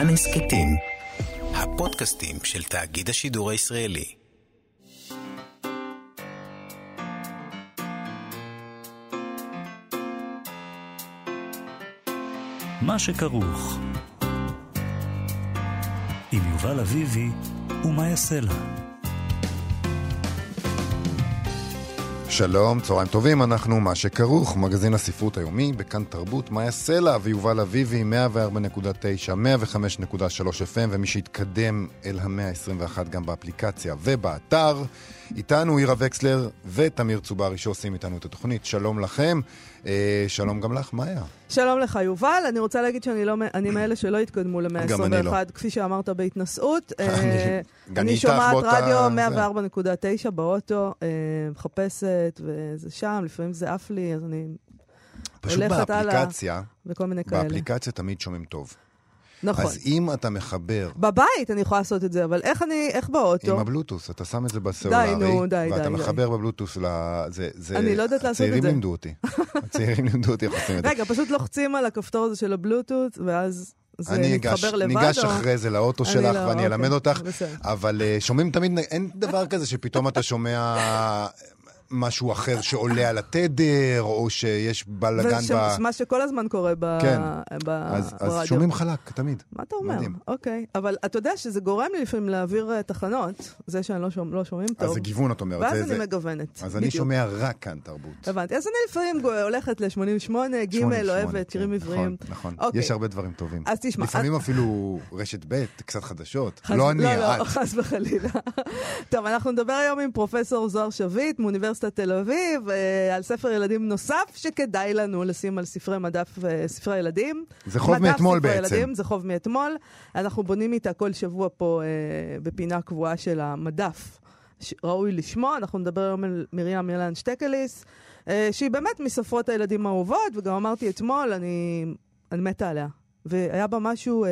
כאן הסקטים, הפודקאסטים של תאגיד השידור הישראלי. מה שכרוך עם יובל אביבי ומיה סלע. שלום, צהריים טובים, אנחנו מה שכרוך, מגזין הספרות היומי, בכאן תרבות, מאיה סלע ויובל אביבי, 104.9, 105.3 FM, ומי שהתקדם אל המאה ה-21 גם באפליקציה ובאתר, איתנו עירה וקסלר ותמיר צוברי שעושים איתנו את התוכנית, שלום לכם, שלום גם לך, מאיה. שלום לך יובל, אני רוצה להגיד שאני מאלה שלא התקדמו ל-121, כפי שאמרת בהתנסות, אני שומעת רדיו 104.9 באוטו, מחפשת וזה שם, לפעמים זה אף לי, אז אני הולכת הלאה וכל מיני כאלה. באפליקציה תמיד שומעים טוב. נכון. אז אם אתה מחבר... בבית אני יכולה לעשות את זה, אבל איך באוטו? עם הבלוטוס, אתה שם את זה בסלולרי, ואתה מחבר בבלוטוס אני לא יודעת לעשות את זה. הצעירים לימדו אותי איך עושים את זה. רגע, פשוט לוחצים על הכפתור הזה של הבלוטוס, ואז... אני ניגש אחרי זה לאוטו שלך ואני אלמד אותך, אבל שומעים תמיד, אין דבר כזה שפתאום אתה שומע משהו אחר שעולה על התדר או שיש בלגן מה שכל הזמן קורה אז שומעים חלק תמיד. מה אתה אומר? אוקיי, אבל אתה יודע שזה גורם לי לפעמים להעביר תחנות, זה שאני לא שומעים טוב, אז זה גיוון את אומרת, ואז אני מגוונת, אז אני שומע רק כאן תרבות. הבנתי, אז אני לפעמים הולכת ל-88 ג' אוהבת שירים עבריים. נכון, יש הרבה דברים טובים, לפעמים אפילו רשת ב' קצת חדשות. לא, חס וחלילה. טוב, אנחנו נדבר היום עם פרופסור זוהר שביט מאוניברסיטת תל אביב, על ספר ילדים נוסף שכדאי לנו לשים על ספרי מדף ספרי ילדים. זה חוב מאתמול בעצם. זה חוב מאתמול. אנחנו בונים איתה כל שבוע פה בפינה קבועה של המדף. ראוי לשמוע. אנחנו נדבר היום על מרים ילן שטקליס, שהיא באמת מספרות הילדים האהובות, וגם אמרתי אתמול, אני מתה עליה. והיה בה משהו...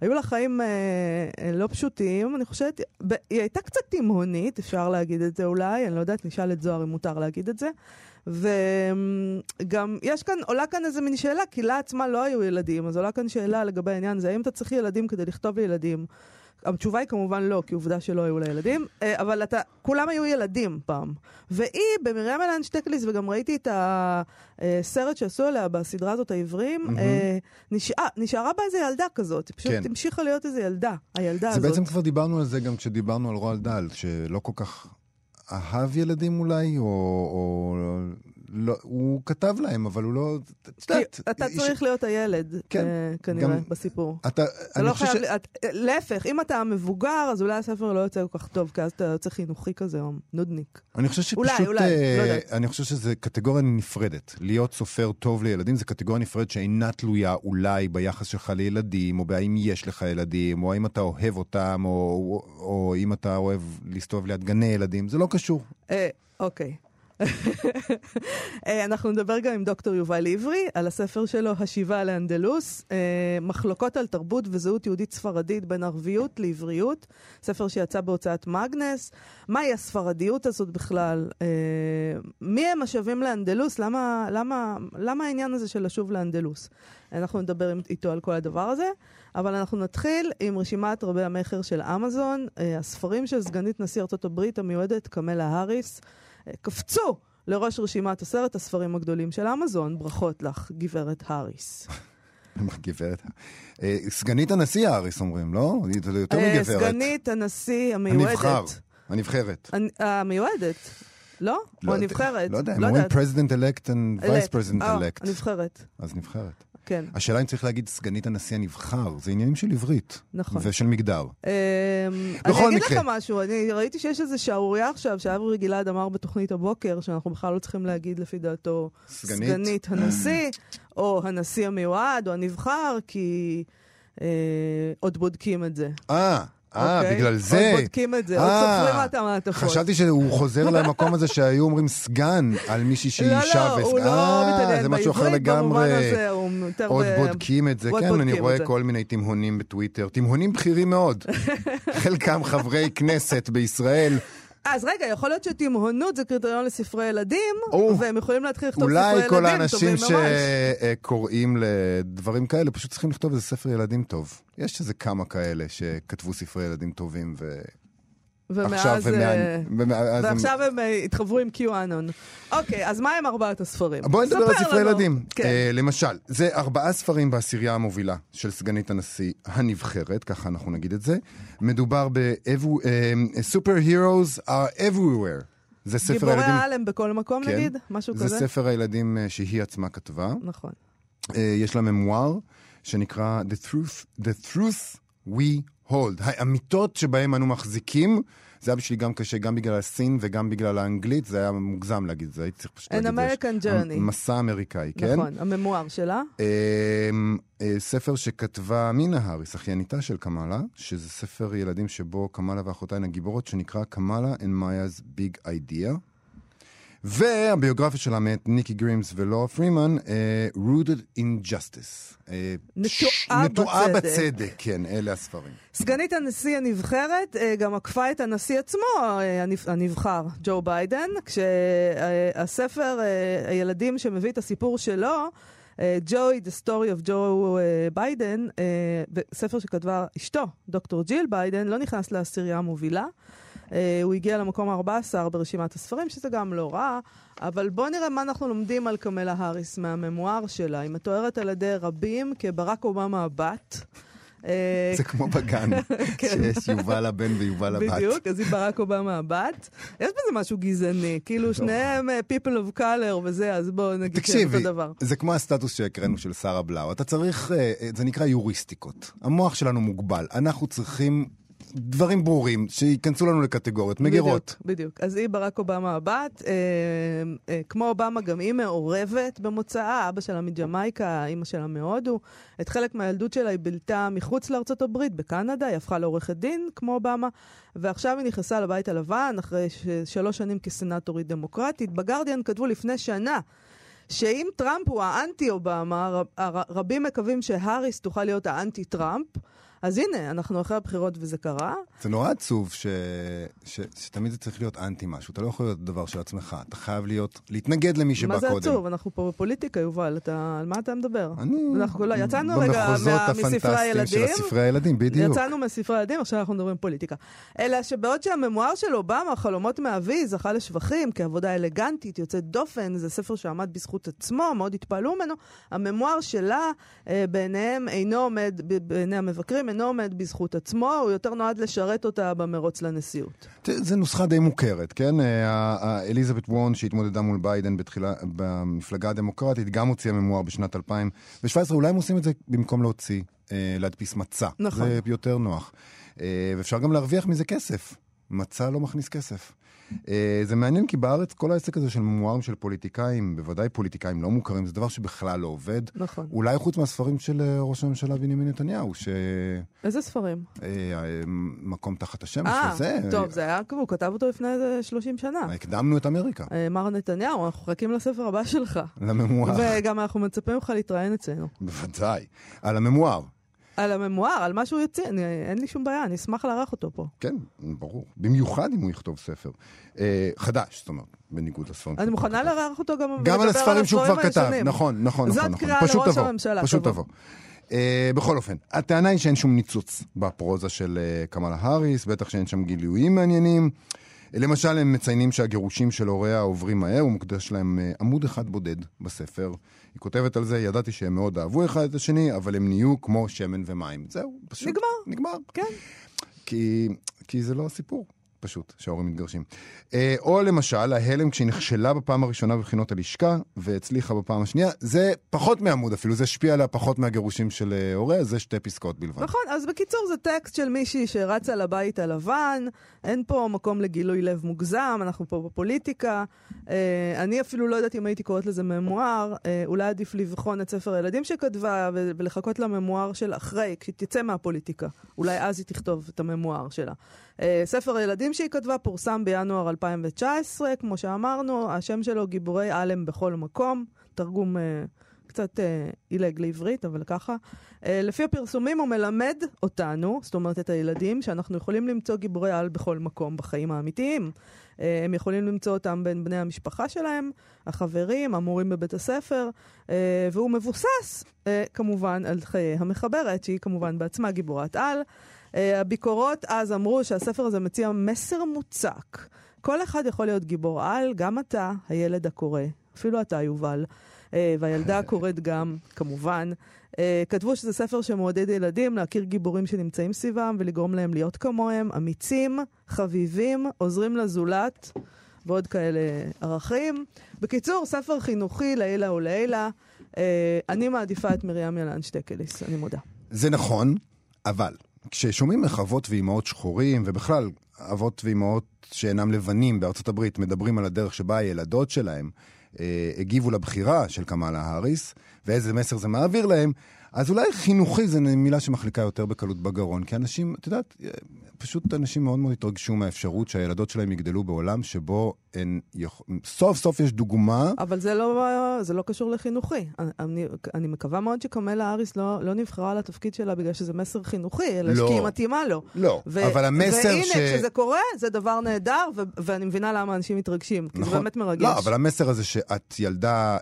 היו לה חיים לא פשוטים, אני חושבת, היא הייתה קצת תימהונית, אפשר להגיד את זה אולי, אני לא יודעת, נשאל את זוהר אם מותר להגיד את זה, וגם עולה כאן איזה מין שאלה, כי לה עצמה לא היו ילדים, אז עולה כאן שאלה לגבי העניין זה, האם אתה צריך ילדים כדי לכתוב לילדים? התשובה היא כמובן לא, כי עובדה שלא היו לילדים, אבל כולם היו ילדים פעם. והיא, במרים ילן שטקליס, וגם ראיתי את הסרט שעשו עליה בסדרה הזאת העברים, נשארה בה איזה ילדה כזאת, פשוט המשיכה להיות איזה ילדה, הילדה הזאת. זה בעצם כבר דיברנו על זה גם כשדיברנו על רועל דהל, שלא כל כך אהב ילדים אולי, או... הוא כתב להם, אבל הוא לא... אתה צריך להיות הילד, כנראה, בסיפור. להפך, אם אתה מבוגר, אז אולי הספר לא יוצא כל כך טוב, כי אז אתה יוצא חינוכי כזה, או נודניק. אני חושב שזה קטגוריה נפרדת. להיות סופר טוב לילדים, זה קטגוריה נפרדת שאינה תלויה אולי ביחס שלך לילדים, או באם יש לך ילדים, או האם אתה אוהב אותם, או אם אתה אוהב להסתובב ליד גני ילדים. זה לא קשור. אוקיי. אנחנו נדבר גם עם דוקטור יובל עברי על הספר שלו השיבה לאנדלוס, מחלוקות על תרבות וזהות יהודית ספרדית בין ערביות לעבריות, ספר שיצא בהוצאת מגנס. מהי הספרדיות הזאת בכלל? מי הם השבים לאנדלוס? למה העניין הזה של השוב לאנדלוס? אנחנו נדבר איתו על כל הדבר הזה, אבל אנחנו נתחיל עם רשימת רבי המחר של אמזון, הספרים של סגנית נשיא ארצות הברית המיועדת קמלה האריס קפצו לראש רשימת 10 הספרים הגדולים של אמזון. ברכות לך, גברת האריס. גברת, סגנית הנשיא האריס אומרים, לא? יותר מגברת. סגנית הנשיא המיועדת. הנבחרת. המיועדת, לא? או הנבחרת? לא יודע, הם אומרים president elect and vice president elect. הנבחרת. אז נבחרת. כן. השאלה אם צריך להגיד סגנית הנשיא הנבחר, זה עניינים של עברית. נכון. ושל מגדר. אני אגיד לך משהו, אני ראיתי שיש איזה שערוריה עכשיו, שאברי גלעד אמר בתוכנית הבוקר, שאנחנו בכלל לא צריכים להגיד לפי דעתו סגנית הנשיא, או הנשיא המיועד, או הנבחר, כי עוד בודקים את זה. בגלל זה. עוד בודקים את זה, עוד סופרים אתה מעטפות. חשבתי שהוא חוזר למקום הזה שהיו אומרים סגן על מישהי שהיא אישה. לא, הוא לא מתעניין. זה משהו אחר לגמרי. עוד בודקים את זה. כן, אני רואה כל מיני תימהונים בטוויטר. תימהונים בכירים מאוד. חלקם חברי כנסת בישראל. אז רגע, יכול להיות שתימהונות זה קריטריון לספרי ילדים, והם יכולים להתחיל לכתוב ספרי ילדים טובים ממש. אולי כל האנשים שקוראים לדברים כאלה, פשוט צריכים לכתוב איזה ספר ילדים טוב. יש איזה כמה כאלה שכתבו ספרי ילדים טובים ועכשיו הם התחברו עם קיואנון. אוקיי, אז מה הם ארבעת הספרים? בואי נדבר על ספרי ילדים. למשל, זה 4 ספרים בעשירייה המובילה של סגנית הנשיא הנבחרת, ככה אנחנו נגיד את זה. מדובר ב-Superheroes are everywhere. גיבורי העלם בכל מקום נגיד, משהו כזה. זה ספר הילדים שהיא עצמה כתבה. נכון. יש לה ממואר שנקרא The Truth We הולד, האמיתות שבהם אנו מחזיקים, זה היה בשבילי גם קשה, גם בגלל הסין וגם בגלל האנגלית, זה היה מוגזם להגיד, זה הייתי צריך פשוט להגיד. An American Journey. המסע האמריקאי, כן? נכון, הממואר שלה. ספר שכתבה מינה האריס, אחייניתה של קמאלה, שזה ספר ילדים שבו קמאלה ואחותיין הגיבורות, שנקרא קמאלה and Maya's Big Idea. והביוגרפיה שלה מאת ניקי גרימס ולואה פרימן, Rooted in Justice. נטועה בצדק, כן, אלה הספרים. סגנית הנשיא הנבחרת גם עקפה את הנשיא עצמו, הנבחר, ג'ו ביידן, כשהספר הילדים שמביא את הסיפור שלו, Joey, The Story of Joe Biden, ספר שכתבה אשתו, דוקטור ג'יל ביידן, לא נכנס לעשירייה המובילה, הוא הגיע למקום 14 ברשימת הספרים, שזה גם לא רע, אבל בואו נראה מה אנחנו לומדים על קמלה האריס מהממואר שלה. היא מתוארת על ידי רבים כברק אובמה הבת. זה כמו בגן, שיש יובל הבן ויובל הבת. בדיוק, אז היא ברק אובמה הבת. יש בזה משהו גזעני, כאילו שניהם people of color וזה, אז בואו נגיד את הדבר. תקשיבי, זה כמו הסטטוס שהקראנו של שרה בלאו. אתה צריך, זה נקרא יוריסטיקות. המוח שלנו מוגבל. אנחנו צריכים דברים ברורים שיכנסו לנו לקטגוריות מגירות. בדיוק. אז היא ברק אובמה הבת, כמו אובמה גם היא מעורבת במוצאה, אבא שלה מג'מייקה, אמא שלה מהודו. את חלק מהילדות שלה היא בילתה מחוץ לארצות הברית, בקנדה, היא הפכה לעורכת דין כמו אובמה, ועכשיו היא נכנסה לבית הלבן אחרי 3 שנים כסנטורית דמוקרטית. בגרדיאן כתבו לפני שנה שאם טראמפ הוא האנטי-אובמה, רבים מקווים שהאריס תוכל להיות האנטי-טראמפ. אז הנה, אנחנו אחרי הבחירות וזה קרה. זה נורא עצוב שתמיד זה צריך להיות אנטי משהו. אתה לא יכול להיות דבר של עצמך. אתה חייב להתנגד למי שבא קודם. מה זה עצוב? אנחנו פה בפוליטיקה, יובל. על מה אתה מדבר? יצאנו רגע מספרי הילדים. יצאנו מספרי הילדים, עכשיו אנחנו מדברים פוליטיקה. אלא שבעוד שהממואר של אובמה, חלומות מאבי, זכה לשבחים, כעבודה אלגנטית, יוצאת דופן, זה ספר שעמד בזכות עצמו, מאוד התפעלו ממנו. הממואר שלה, ביניהם אינו עומד, ביניהם מבקרים אינו עומד בזכות עצמו, הוא יותר נועד לשרת אותה במרוץ לנשיאות. זה נוסחה די מוכרת, כן? אליזבת וורן שהתמודדה מול ביידן במפלגה הדמוקרטית, גם הוציאה ממואר בשנת 2017, אולי הם עושים את זה במקום להוציא, להדפיס מצע. נכון. זה יותר נוח. ואפשר גם להרוויח מזה כסף. מצע לא מכניס כסף. זה מעניין כי בארץ כל העסק הזה של ממוארים של פוליטיקאים, בוודאי פוליטיקאים לא מוכרים, זה דבר שבכלל לא עובד. נכון. אולי חוץ מהספרים של ראש הממשלה בנימין נתניהו, איזה ספרים? מקום תחת השמש וזה. טוב, זה היה כבר, הוא כתב אותו לפני 30 שנה. הקדמנו את אמריקה. מר נתניהו, אנחנו חכים לספר הבא שלך. לממואר. וגם אנחנו מצפים לך להתראיין אצלנו. בוודאי. על הממואר. על הממואר, על מה שהוא יוציא, אין לי שום בעיה, אני אשמח להערך אותו פה. כן, ברור. במיוחד אם הוא יכתוב ספר. חדש, זאת אומרת, בניגוד לספרים. אני מוכנה להערך אותו גם על הספרים שהוא כבר כתב. נכון, נכון, נכון. זאת קריאה לראש הממשלה. פשוט תבוא. בכל אופן, הטענה היא שאין שום ניצוץ בפרוזה של קמאלה האריס, בטח שאין שם גילויים מעניינים. למשל, הם מציינים שהגירושים של הוריה עוברים מהר, ומוקדש להם עמוד אחד בודד בספר. היא כותבת על זה, ידעתי שהם מאוד אהבו אחד את השני, אבל הם נהיו כמו שמן ומים. זהו, פשוט. נגמר, כן. כי זה לא סיפור, פשוט, שההורים מתגרשים. או למשל, ההלם כשהיא נכשלה בפעם הראשונה בבחינות הלשכה, והצליחה בפעם השנייה, זה פחות מעמוד אפילו, זה השפיע עליה פחות מהגירושים של הוריה, זה 2 פסקאות בלבד. נכון, אז בקיצור זה טקסט של מישהי שרצה לבית הלבן, אין פה מקום לגילוי לב מוגזם, אנחנו פה בפוליטיקה, אני אפילו לא יודעת אם הייתי קוראת לזה ממואר, אולי עדיף לבחון את ספר הילדים שכתבה, ולחכות לממואר של אחרי, כשתצא מהפוליטיקה, אולי אז היא תכתוב את הממואר שלה. ספר הילדים שהיא כתבה פורסם בינואר 2019, כמו שאמרנו, השם שלו גיבורי אלם בכל מקום, תרגום קצת אילג לעברית, אבל ככה. לפי הפרסומים הוא מלמד אותנו, זאת אומרת את הילדים, שאנחנו יכולים למצוא גיבורי על בכל מקום בחיים האמיתיים. הם יכולים למצוא אותם בין בני המשפחה שלהם, החברים, המורים בבית הספר, והוא מבוסס כמובן על חיי המחברת, שהיא כמובן בעצמה גיבורת על. הביקורות אז אמרו שהספר הזה מציע מסר מוצק. כל אחד יכול להיות גיבור על, גם אתה, הילד הקורא, אפילו אתה יובל, והילדה הקוראת גם, כמובן. כתבו שזה ספר שמעודד ילדים להכיר גיבורים שנמצאים סביבם ולגרום להם להיות כמוהם, אמיצים, חביבים, עוזרים לזולת ועוד כאלה ערכים. בקיצור, ספר חינוכי לילה ולילה. אני מעדיפה את מרים ילן שטקליס, אני מודה. זה נכון, אבל כששומעים מחוות ואימהות שחורים, ובכלל אבות ואימהות שאינם לבנים בארצות הברית, מדברים על הדרך שבה הילדות שלהם הגיבו לבחירה של קמאלה האריס, ואיזה מסר זה מעביר להם, אז אולי חינוכי זה מילה שמחליקה יותר בקלות בגרון, כי אנשים, את יודעת, פשוט אנשים מאוד מאוד התרגשו מהאפשרות שהילדות שלהם יגדלו בעולם שבו הן סוף סוף יש דוגמה. אבל זה לא קשור לחינוכי. אני מקווה מאוד שקמאלה האריס לא נבחרה על התפקיד שלה בגלל שזה מסר חינוכי, אלא שכי היא מתאימה לו. לא, אבל המסר והנה, כשזה קורה, זה דבר נהדר, ואני מבינה למה אנשים מתרגשים, כי זה באמת מרגש. לא, אבל המסר הזה שאת ילדה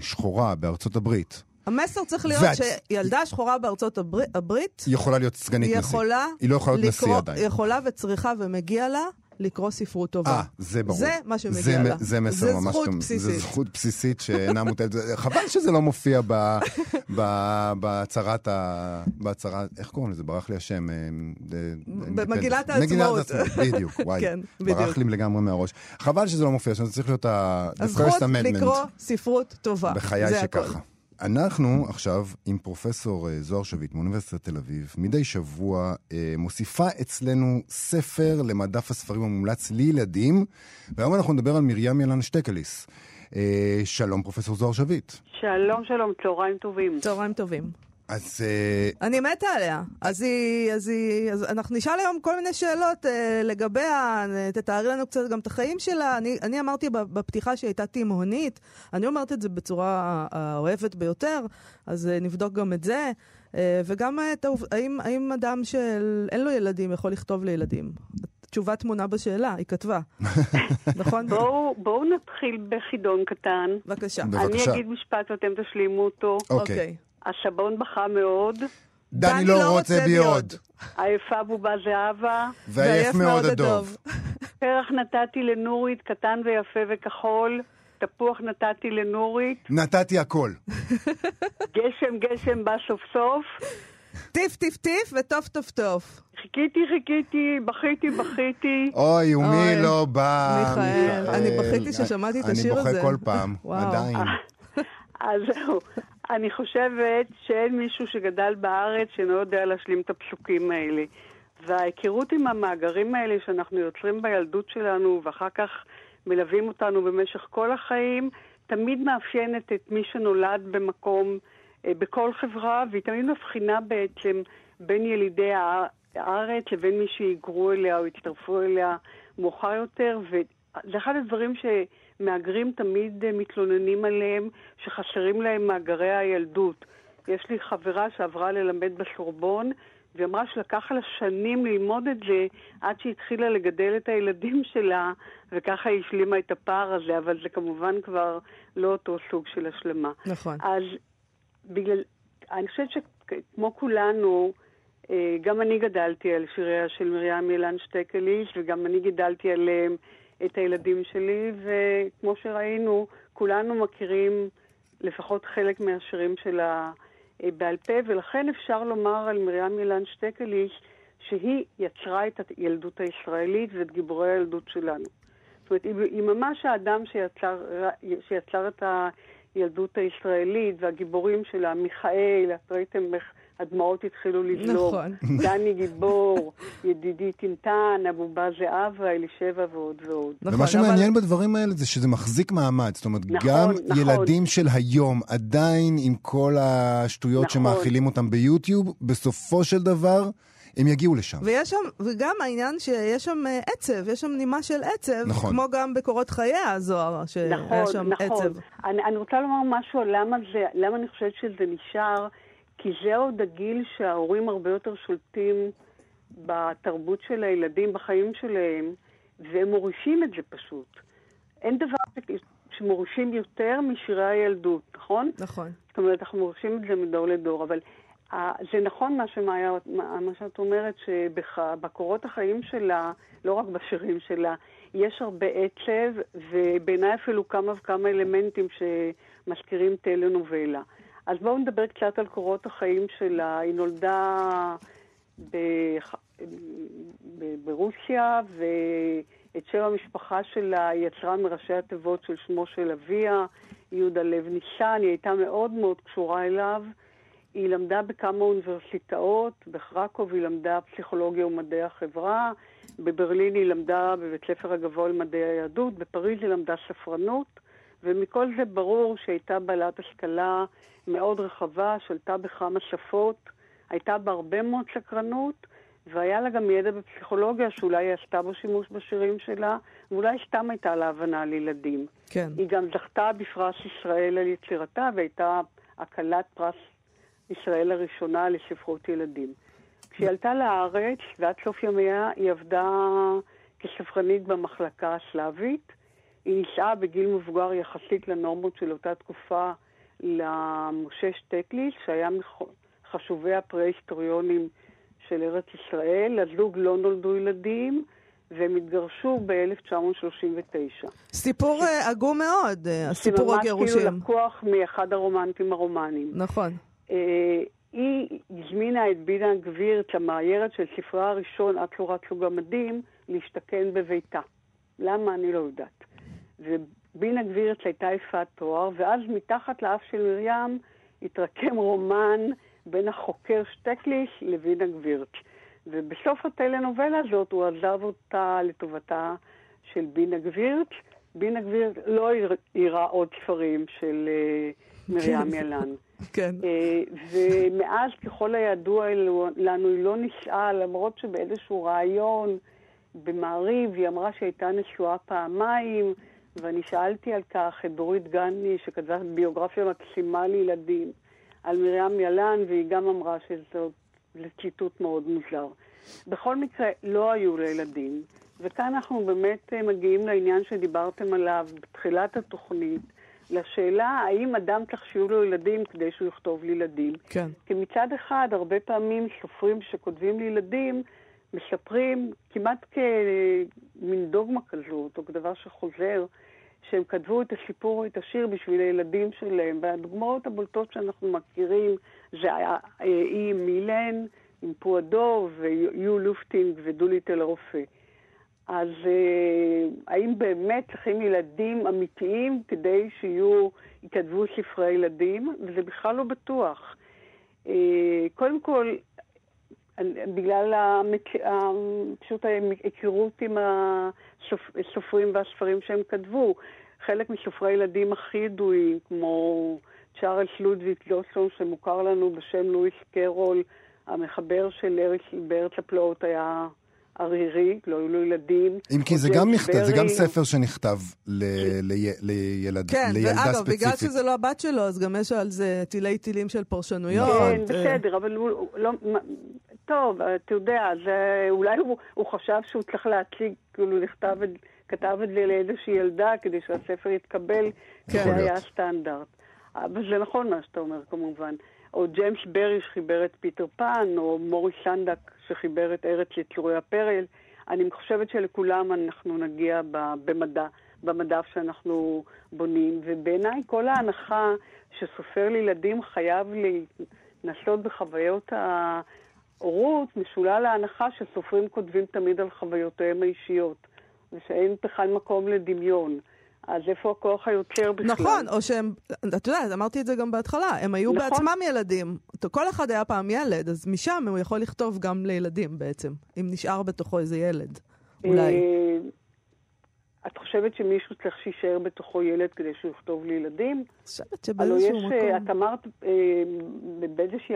שחורה בארצות הברית, המסר צריך להיות שילדה שחורה בארצות הברית יכולה להיות סגנית נשיא. היא לא יכולה להיות נשיא עדיין. היא יכולה וצריכה ומגיע לה לקרוא ספרות טובה. זה ברור. זה מה שמגיע לה. זה מסר ממש טוב. זה זכות בסיסית שאינה מוטלת. חבל שזה לא מופיע בהצהרת איך קוראים לזה? ברח לי השם. במגילת העצמאות. בדיוק, וואי. ברח לי לגמרי מהראש. חבל שזה לא מופיע. זה צריך להיות הזכות לקרוא ספרות טובה. בחיי שככה. אנחנו עכשיו עם פרופסור זוהר שביט מאוניברסיטת תל אביב, מדי שבוע מוסיפה אצלנו ספר למדף הספרים המומלץ לילדים, והיום אנחנו נדבר על מרים ילן שטקליס. שלום פרופסור זוהר שביט. שלום, שלום, צהריים טובים. צהריים טובים. אז אני מתה עליה. אז אנחנו נשאל היום כל מיני שאלות לגביה, תתארי לנו קצת גם את החיים שלה. אני אמרתי בפתיחה שהיא הייתה תימהונית, אני אומרת את זה בצורה האוהבת ביותר, אז נבדוק גם את זה, וגם האם אדם שאין לו ילדים יכול לכתוב לילדים. תשובה תמונה בשאלה, היא כתבה. נכון? בואו נתחיל בחידון קטן. בבקשה. אני אגיד משפט ואתם תשלימו אותו. אוקיי. השבון בכה מאוד. דני לא רוצה בי עוד. עייפה בובה זהבה. ועייף מאוד הדוב. פרח נתתי לנורית, קטן ויפה וכחול. תפוח נתתי לנורית. נתתי הכל. גשם גשם בא סוף סוף. טיף טיף טיף וטוף טוף טוף. חיכיתי, בכיתי. אוי, ומי לא בא? מיכאל, אני בכיתי ששמעתי את השיר הזה. אני בוכה כל פעם, עדיין. אז זהו. אני חושבת שאין מישהו שגדל בארץ שלא יודע להשלים את הפסוקים האלה. וההיכרות עם המאגרים האלה שאנחנו יוצרים בילדות שלנו ואחר כך מלווים אותנו במשך כל החיים, תמיד מאפיינת את מי שנולד במקום, בכל חברה, והיא תמיד מבחינה בעצם בין ילידי הארץ לבין מי שהיגרו אליה או הצטרפו אליה מאוחר יותר. וזה אחד הדברים ש... מאגרים תמיד מתלוננים עליהם שחסרים להם מאגרי הילדות. יש לי חברה שעברה ללמד בסורבון, והיא אמרה שלקח לה שנים ללמוד את זה עד שהתחילה לגדל את הילדים שלה, וככה היא השלימה את הפער הזה, אבל זה כמובן כבר לא אותו סוג של השלמה. נכון. אז אני חושבת שכמו כולנו, גם אני גדלתי על שיריה של מרים ילן שטקליס, וגם אני גדלתי עליהם, את הילדים שלי, וכמו שראינו, כולנו מכירים לפחות חלק מהשירים שלה בעל פה, ולכן אפשר לומר על מרים ילן שטקליס שהיא יצרה את הילדות הישראלית ואת גיבורי הילדות שלנו. זאת אומרת, היא ממש האדם שיצר את הילדות הישראלית והגיבורים שלה, מיכאל, ראיתם הדמעות התחילו לבלוב. נכון. דני גיבור, ידידי טינטן, הבובה זה אבא, אלישבע ועוד ועוד. נכון, ומה שמעניין אבל... בדברים האלה זה שזה מחזיק מעמד. זאת אומרת, נכון, גם נכון. ילדים של היום עדיין עם כל השטויות נכון. שמאכילים אותם ביוטיוב, בסופו של דבר... הם יגיעו לשם. ויש שם, וגם העניין שיש שם עצב, יש שם נימה של עצב, נכון. כמו גם בקורות חיי הזוהר, שהיה נכון, שם נכון. עצב. אני רוצה לומר משהו, למה אני חושבת שזה נשאר, כי זה עוד הגיל שההורים הרבה יותר שולטים בתרבות של הילדים, בחיים שלהם, והם מורישים את זה פשוט. אין דבר שמורישים יותר משירי הילדות, נכון? נכון. זאת אומרת, אנחנו מורישים את זה מדור לדור, אבל... זה נכון מה שאת אומרת, שבקורות החיים שלה, לא רק בשירים שלה, יש הרבה עצב, ובעיניי אפילו כמה וכמה אלמנטים שמזכירים טלנובלה. אז בואו נדבר קצת על קורות החיים שלה. היא נולדה ברוסיה, ואת שם המשפחה שלה היא יצרה מראשי התיבות של שמו של אביה, יהודה לב ניסן. היא הייתה מאוד מאוד קשורה אליו. היא למדה בכמה אוניברסיטאות, בחרקוב היא למדה פסיכולוגיה ומדעי החברה, בברלין היא למדה בבית ספר הגבוה למדעי היהדות, בפריז היא למדה ספרנות, ומכל זה ברור שהייתה בעלת השכלה מאוד רחבה, שלטה בכמה שפות, הייתה בהרבה מאוד סקרנות, והיה לה גם ידע בפסיכולוגיה שאולי היא עשתה בו שימוש בשירים שלה, ואולי סתם הייתה לה הבנה על ילדים. כן. היא גם זכתה בפרס ישראל על יצירתה, והייתה הקלת פרס ישראל הראשונה לספרות ילדים. כשהיא עלתה לארץ, ועד סוף ימיה, היא עבדה כספרנית במחלקה הסלאבית. היא נישאה בגיל מבוגר יחסית לנורמות של אותה תקופה למשה שטקליס, שהיה מחשובי הפרה-היסטוריונים של ארץ ישראל. לזוג לא נולדו ילדים, והם התגרשו ב-1939. סיפור עגום מאוד, הסיפור הגירושים. ממש כאילו לקוח מאחד הרומנטים הרומנים. נכון. היא הזמינה את בינה גבירט, המאיירת של ספרה הראשון, את לא רצו גמדים, להשתכן בביתה. למה? אני לא יודעת. ובינה גבירט הייתה יפת תואר, ואז מתחת לאף של מרים התרקם רומן בין החוקר שטקליש לבינה גבירט. ובסוף הטלנובלה הזאת הוא עזב אותה לטובתה של בינה גבירט. בינה גבירט לא הראה עוד ספרים של מרים ילן. כן. ומאז ככל הידוע לנו היא לא נשאה, למרות שבאיזשהו רעיון במעריב היא אמרה שהייתה נשואה פעמיים, ואני שאלתי על כך את דורית גני שכתבה ביוגרפיה מקסימה לילדים על מרים ילן, והיא גם אמרה שזאת ציטוט מאוד מוזר. בכל מקרה לא היו לילדים, וכאן אנחנו באמת מגיעים לעניין שדיברתם עליו בתחילת התוכנית, לשאלה האם אדם צריך שיהיו לו ילדים כדי שהוא יכתוב לילדים. כן. כי מצד אחד, הרבה פעמים סופרים שכותבים לילדים, מספרים כמעט כמין דוגמה כזאת, או כדבר שחוזר, שהם כתבו את הסיפור, את השיר בשביל הילדים שלהם. והדוגמאות הבולטות שאנחנו מכירים, זה אי מילן, עם פועדו, ויו לופטינג ודולית אל הרופא. אז האם באמת צריכים ילדים אמיתיים כדי שיהיו, יכתבו ספרי ילדים? וזה בכלל לא בטוח. קודם כל, בגלל פשוט ההיכרות עם הסופרים והספרים שהם כתבו, חלק מסופרי ילדים הכי ידועים, כמו צ'ארלס לודוויג ג'וסון, שמוכר לנו בשם לואיס קרול, המחבר של בארץ הפלאות היה... ערירי, לא היו לו ילדים. אם כי זה גם מכתב, זה גם ספר שנכתב לילדה ספציפית. כן, ואגב, בגלל שזה לא הבת שלו, אז גם יש על זה תילי תילים של פרשנויות. כן, בסדר, אבל הוא לא... טוב, אתה יודע, אולי הוא חשב שהוא צריך להציג, כאילו כתב את זה לאיזושהי ילדה, כדי שהספר יתקבל, זה היה הסטנדרט. אבל זה נכון מה שאתה אומר, כמובן. או ג'יימס ברי שחיבר את פיטר פן, או מורי סנדק שחיבר את ארץ יצורי הפרל. אני חושבת שלכולם אנחנו נגיע במדף שאנחנו בונים. ובעיניי כל ההנחה שסופר לילדים חייב לנסות בחוויות ההורות, משולה להנחה שסופרים כותבים תמיד על חוויותיהם האישיות, ושאין בכלל מקום לדמיון. אז איפה הכוח היוצר בכלל? נכון, או שהם, את יודעת, אמרתי את זה גם בהתחלה, הם היו נכון. בעצמם ילדים. כל אחד היה פעם ילד, אז משם הוא יכול לכתוב גם לילדים בעצם, אם נשאר בתוכו איזה ילד, אולי. את חושבת שמישהו צריך שישאר בתוכו ילד כדי שהוא יכתוב לילדים? חושבת שבאיזשהו מקום. את אמרת באיזושהי,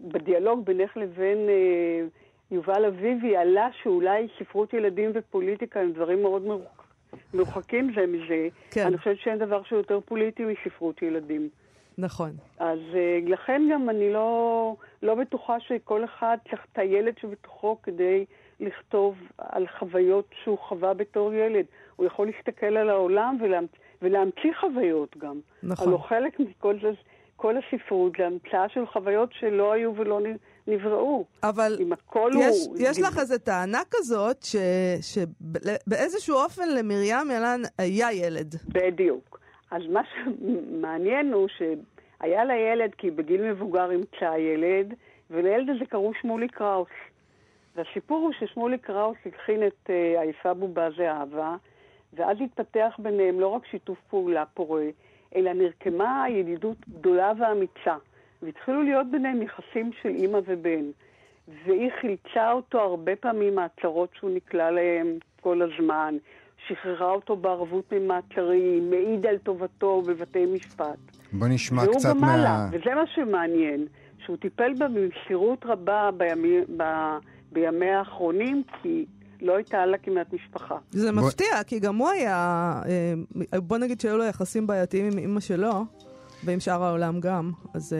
בדיאלוג בינך לבין יובל אביבי, עלה שאולי ספרות ילדים ופוליטיקה הם דברים מאוד מרוחקים זה מזה. כן. אני חושבת שאין דבר שיותר פוליטי מספרות ילדים. נכון. אז לכן גם אני לא בטוחה שכל אחד צריך את הילד שבתוכו כדי לכתוב על חוויות שהוא חווה בתור ילד. הוא יכול להסתכל על העולם ולהמציא חוויות גם. נכון. אבל חלק מכל זה, כל הספרות, להמצאה של חוויות שלא היו ולא נבראו. אבל יש לך איזו טענה כזאת שבאיזשהו אופן למרים ילן היה ילד. בדיוק. אז מה שמעניין הוא שהיה לה ילד, כי בגיל מבוגר ימצא ילד, ולילד הזה קראו שמולי קראוס. והסיפור הוא ששמולי קראוס הכין את היפה בובה זהבה, ואז התפתח ביניהם לא רק שיתוף פעולה פורה, אלא נרקמה ידידות גדולה ואמיצה. והתחילו להיות ביניהם יחסים של אמא ובן. והיא חילצה אותו הרבה פעמים מהצרות שהוא נקלע להם כל הזמן. שחררה אותו בערבות ממעצרים, מעיד על טובתו בבתי משפט. בוא נשמע קצת מה... וזה מה שמעניין, שהוא טיפל בה במסירות רבה בימי האחרונים, כי לא הייתה לה כמעט משפחה. זה מפתיע, כי גם הוא היה... בוא נגיד שהיו לו יחסים בעייתיים עם אמא שלו, ועם שאר העולם גם. אז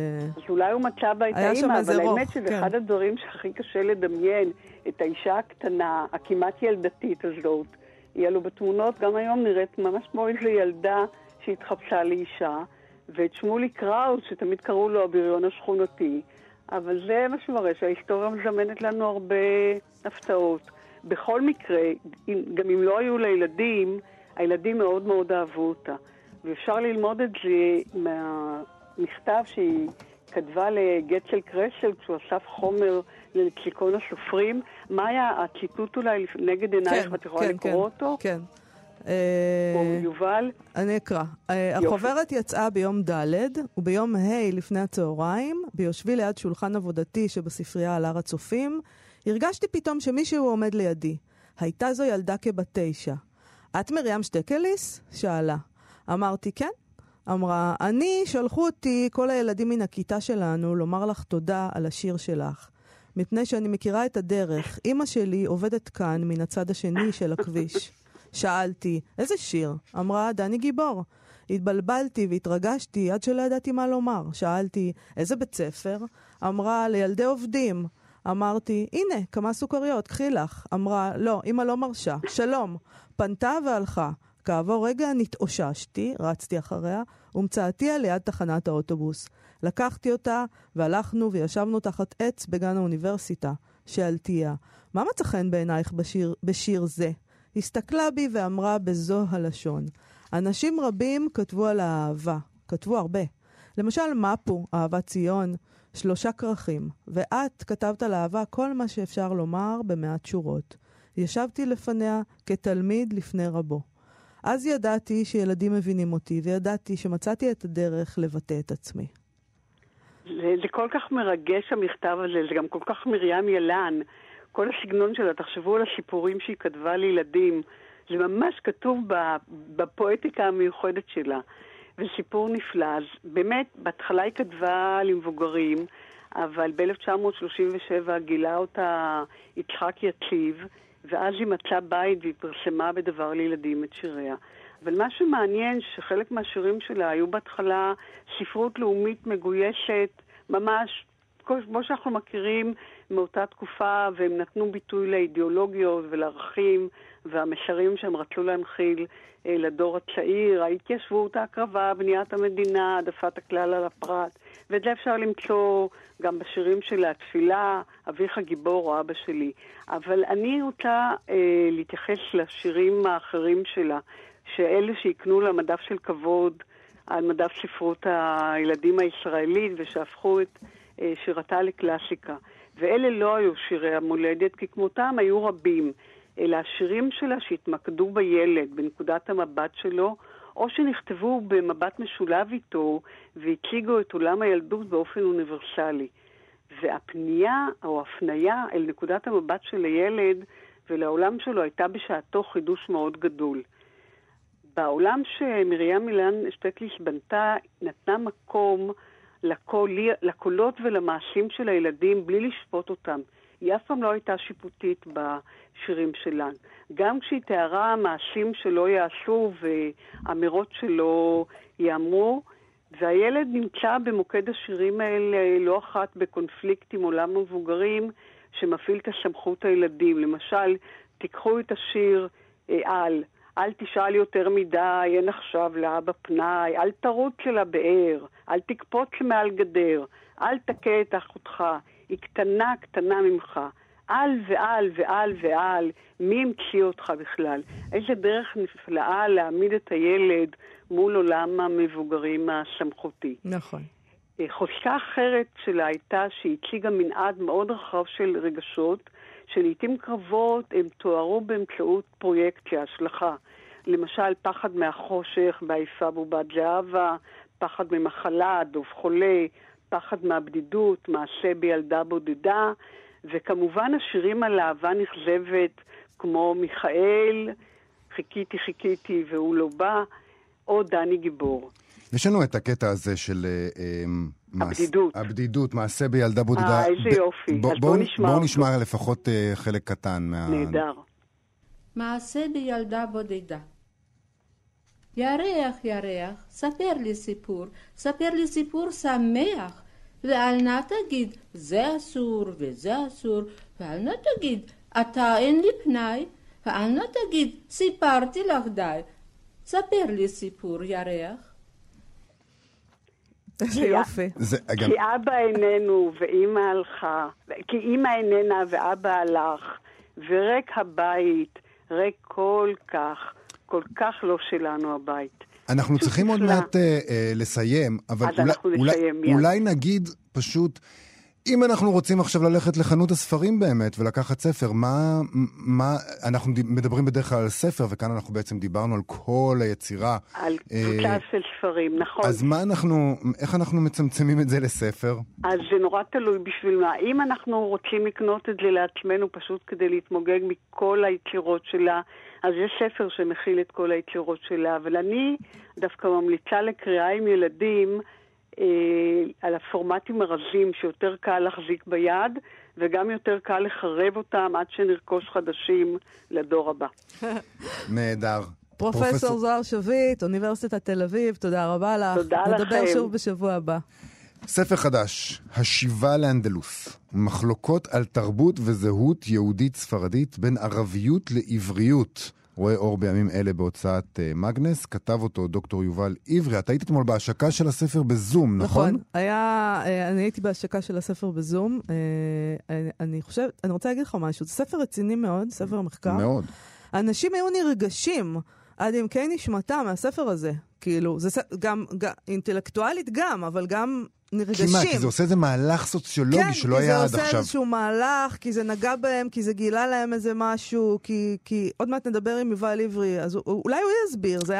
אולי הוא מצא בה את האמא, אבל האמת שזה אחד הדברים שהכי קשה לדמיין, את האישה הקטנה, הכמעט ילדתית הזאת. היא עלו בתמונות, גם היום נראית ממש כמו איזו ילדה שהתחפשה לאישה, ואת שמולי קראוס, שתמיד קראו לו הבריון השכונתי. אבל זה מה שמראה, שההיסטוריה מזמנת לנו הרבה הפתעות. בכל מקרה, גם אם לא היו לילדים, הילדים מאוד מאוד אהבו אותה. ואפשר ללמוד את זה מהמכתב שהיא כתבה לגצל קרשל, כשהוא אסף חומר ללקסיקון הסופרים. מה היה הציטוט אולי נגד עינייך? כן, את יכולה לקרוא אותו? כן. או יובל? אני אקרא. החוברת יצאה ביום ד' וביום ה' לפני הצהריים, ביושבי ליד שולחן עבודתי שבספרייה על הר הצופים, הרגשתי פתאום שמישהו עומד לידי. הייתה זו ילדה כבת 9. את מרים שטקליס? שאלה. אמרתי כן. אמרה, שלחו אותי כל הילדים מן הכיתה שלנו לומר לך תודה על השיר שלך. מפני שאני מכירה את הדרך, אמא שלי עובדת כאן מן הצד השני של הכביש. שאלתי, איזה שיר? אמרה, דני גיבור. התבלבלתי והתרגשתי עד שלא ידעתי מה לומר. שאלתי, איזה בית ספר? אמרה, לילדי עובדים. אמרתי, הנה, כמה סוכריות, קחי לך. אמרה, לא, אמא לא מרשה. שלום. פנתה והלכה. כעבור רגע נתאוששתי, רצתי אחריה, ומצאתי ליד תחנת האוטובוס. לקחתי אותה, והלכנו וישבנו תחת עץ בגן האוניברסיטה. שאלתיה, מה מצא חן בעינייך בשיר זה? הסתכלה בי ואמרה בזו הלשון. אנשים רבים כתבו על האהבה, כתבו הרבה. למשל מפו, אהבת ציון, 3 כרכים, ואת כתבת על אהבה כל מה שאפשר לומר במעט שורות. ישבתי לפניה כתלמיד לפני רבו. אז ידעתי שילדים מבינים אותי, וידעתי שמצאתי את הדרך לבטא את עצמי. זה כל כך מרגש המכתב הזה, זה גם כל כך מרים ילן. כל הסגנון שלה, תחשבו על הסיפורים שהיא כתבה לילדים, זה ממש כתוב בפואטיקה המיוחדת שלה. וסיפור נפלא, אז באמת, בהתחלה היא כתבה למבוגרים, אבל ב-1937 גילה אותה יצחק יציב, ואז היא מצאה בית והיא פרסמה בדבר לילדים את שיריה. אבל מה שמעניין שחלק מהשירים שלה היו בהתחלה ספרות לאומית מגוישת, ממש כמו שאנחנו מכירים מאותה תקופה, והם נתנו ביטוי לאידיאולוגיות ולערכים והמשרים שהם רצו להנחיל לדור הצעיר, ההתיישבות, ההקרבה, בניית המדינה, העדפת הכלל על הפרט. ואת זה אפשר למצוא גם בשירים של התפילה, אביך גיבור או אבא שלי. אבל אני רוצה להתייחס לשירים האחרים שלה, שאלה שיקנו לה מדף של כבוד על מדף ספרות הילדים הישראלית ושהפכו את שירתה לקלאסיקה. ואלה לא היו שירי המולדת, כי כמותם היו רבים. אלא השירים שלה שהתמקדו בילד, בנקודת המבט שלו, או שנכתבו במבט משולב איתו, והציגו את עולם הילדות באופן אוניברסלי. והפנייה או הפנייה אל נקודת המבט של הילד ולעולם שלו הייתה בשעתו חידוש מאוד גדול. בעולם שמרים ילן שטקליס בנתה, נתנה מקום לקולות ולמעשים של הילדים בלי לשפוט אותם. היא אף פעם לא הייתה שיפוטית בשירים שלן. גם כשהיא תיארה מעשים שלא יעשו ואמירות שלא יאמרו, והילד נמצא במוקד השירים האלה לא אחת בקונפליקט עם עולם מבוגרים שמפעיל את הסמכות הילדים. למשל, תיקחו את השיר אל תשאל יותר מדי, אין עכשיו לאבא פנאי, אל תרוץ אל הבאר, אל תקפוץ מעל גדר, אל תכה את אחותך, היא קטנה קטנה ממך. אל ואל ואל ואל, מי ימציא אותך בכלל? איזה דרך נפלאה להעמיד את הילד מול עולם המבוגרים הסמכותי. נכון. חוזקה אחרת שלה הייתה שהיא הציגה מנעד מאוד רחב של רגשות, שלעיתים קרבות הם תוארו באמצעות פרויקציה, השלכה. למשל, פחד מהחושך, בעיפה בובת זהבה, פחד ממחלה, דוב חולה, פחד מהבדידות, מעשה בילדה בודדה, וכמובן השירים על אהבה נכזבת, כמו מיכאל, חיכיתי חיכיתי והוא לא בא, או דני גיבור. יש לנו את הקטע הזה של הבדידות, מעשה בילדה בודדה. איזה יופי. בואו נשמע לפחות חלק קטן. נהדר. מעשה בילדה בודדה. ירח, ירח, ספר לי סיפור, ספר לי סיפור שמח. ואל נא תגיד, זה אסור וזה אסור. ואל נא תגיד, אתה אין לי פנאי. ואל נא תגיד, סיפרתי לך די. ספר לי סיפור, ירח. כי אבא איננו ואמא הלכה, כי אמא איננה ואבא הלך, ורק הבית, רק כל כך, כל כך לא שלנו הבית. אנחנו צריכים עוד מעט לסיים, אבל אולי נגיד פשוט, אם אנחנו רוצים עכשיו ללכת לחנות הספרים באמת ולקחת ספר, מה אנחנו מדברים בדרך כלל על ספר, וכאן אנחנו בעצם דיברנו על כל היצירה. על קבוצה של ספרים, נכון. אז איך אנחנו מצמצמים את זה לספר? אז זה נורא תלוי בשביל מה. אם אנחנו רוצים לקנות את זה לעצמנו פשוט כדי להתמוגג מכל היצירות שלה, אז יש ספר שמכיל את כל היצירות שלה, אבל אני דווקא ממליצה לקריאה עם ילדים, על הפורמטים הרזים שיותר קל להחזיק ביד וגם יותר קל לחרב אותם עד שנרכוש חדשים לדור הבא. נהדר. פרופסור זוהר שביט, אוניברסיטת תל אביב, תודה רבה לך. תודה לכם. נדבר שוב בשבוע הבא. ספר חדש, השיבה לאנדלוס, מחלוקות על תרבות וזהות יהודית ספרדית בין ערביות לעבריות. רואה אור בימים אלה בהוצאת מגנס, כתב אותו דוקטור יובל עברי. את היית אתמול בהשקה של הספר בזום, נכון? נכון, אני הייתי בהשקה של הספר בזום. אני חושבת, אני רוצה להגיד לך משהו, זה ספר רציני מאוד, ספר מחקר. מאוד. אנשים היו נרגשים עד אם כן נשמתה מהספר הזה. כאילו, זה גם אינטלקטואלית גם, אבל גם נרגשים. כמעט, כי זה עושה איזה מהלך סוציולוגי כן, שלא היה עד עכשיו. כן, כי זה עושה איזשהו מהלך, כי זה נגע בהם, כי זה גילה להם איזה משהו, כי עוד מעט נדבר עם יובל עברי, אז אולי הוא יסביר, זה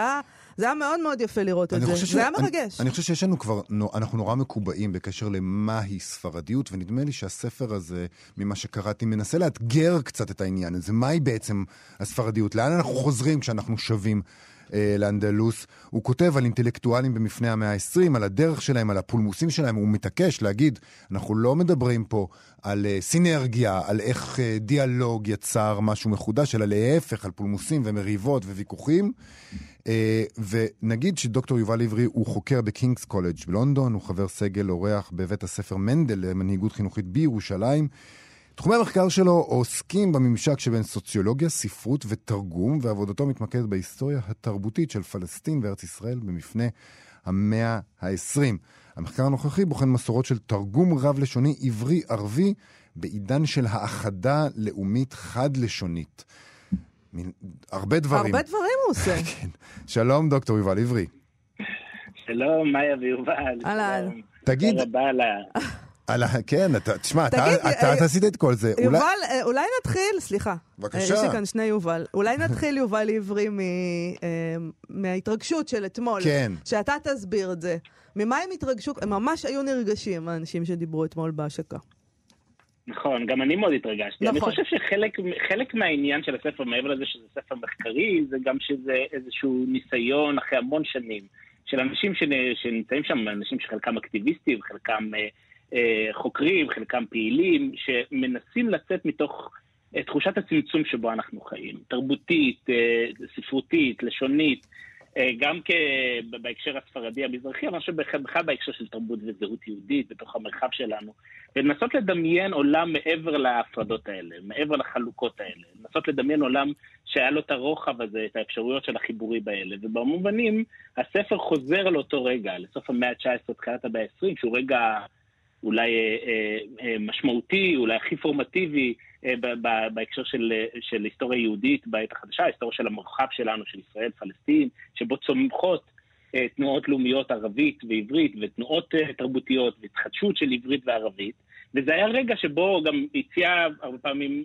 היה מאוד מאוד יפה לראות את זה, זה היה מרגש. אני חושב שיש לנו כבר, אנחנו נורא מקובעים בקשר למהי ספרדיות, ונדמה לי שהספר הזה, ממה שקראתי, מנסה לאתגר קצת את העניין הזה, מהי בעצם הספרדיות, לאן אנחנו חוזרים כשאנחנו שווים לאנדלוס. הוא כותב על אינטלקטואלים במפני המאה ה-20, על הדרך שלהם, על הפולמוסים שלהם, הוא מתעקש להגיד, אנחנו לא מדברים פה על סינרגיה, על איך דיאלוג יצר משהו מחודש, אלא להפך, על פולמוסים ומריבות וויכוחים. ונגיד שדוקטור יובל עברי הוא חוקר בקינגס קולג' בלונדון, הוא חבר סגל אורח בבית הספר מנדל למנהיגות חינוכית בירושלים. תחומי המחקר שלו עוסקים בממשק שבין סוציולוגיה, ספרות ותרגום, ועבודתו מתמקדת בהיסטוריה התרבותית של פלסטין וארץ ישראל במפנה המאה ה-20. המחקר הנוכחי בוחן מסורות של תרגום רב-לשוני עברי-ערבי בעידן של האחדה לאומית חד-לשונית. הרבה דברים. הרבה דברים הוא עושה. כן. שלום דוקטור יובל עברי. שלום, מאיה ויובל. אהלן. תגיד. תודה רבה לה. כן, תשמע, אתה עשית את כל זה. יובל, אולי נתחיל, סליחה. בבקשה. יש לי כאן שני יובל. אולי נתחיל יובל עברי מההתרגשות של אתמול. כן. שאתה תסביר את זה. ממה הם התרגשו? הם ממש היו נרגשים, האנשים שדיברו אתמול בהשקה. נכון, גם אני מאוד התרגשתי. נכון. אני חושב שחלק מהעניין של הספר, מעבר לזה שזה ספר מחקרי, זה גם שזה איזשהו ניסיון אחרי המון שנים, של אנשים שנמצאים שם, אנשים שחלקם אקטיביסטים, חלקם חוקרים, חלקם פעילים, שמנסים לצאת מתוך תחושת הצמצום שבו אנחנו חיים. תרבותית, ספרותית, לשונית, גם בהקשר הספרדי המזרחי, אבל שבכלל בהקשר של תרבות וזהות יהודית בתוך המרחב שלנו, ולנסות לדמיין עולם מעבר להפרדות האלה, מעבר לחלוקות האלה, לנסות לדמיין עולם שהיה לו את הרוחב הזה, את האפשרויות של החיבורי באלה, ובמובנים הספר חוזר לאותו רגע, לסוף המאה ה-19, תחילת המאה ה-20, שהוא רגע אולי משמעותי, אולי הכי פורמטיבי, בהקשר של היסטוריה יהודית בעת החדשה, ההיסטוריה של המרחב שלנו, של ישראל, פלסטין, שבו צומחות תנועות לאומיות ערבית ועברית, ותנועות תרבותיות, והתחדשות של עברית וערבית, וזה היה רגע שבו גם הציעה הרבה פעמים,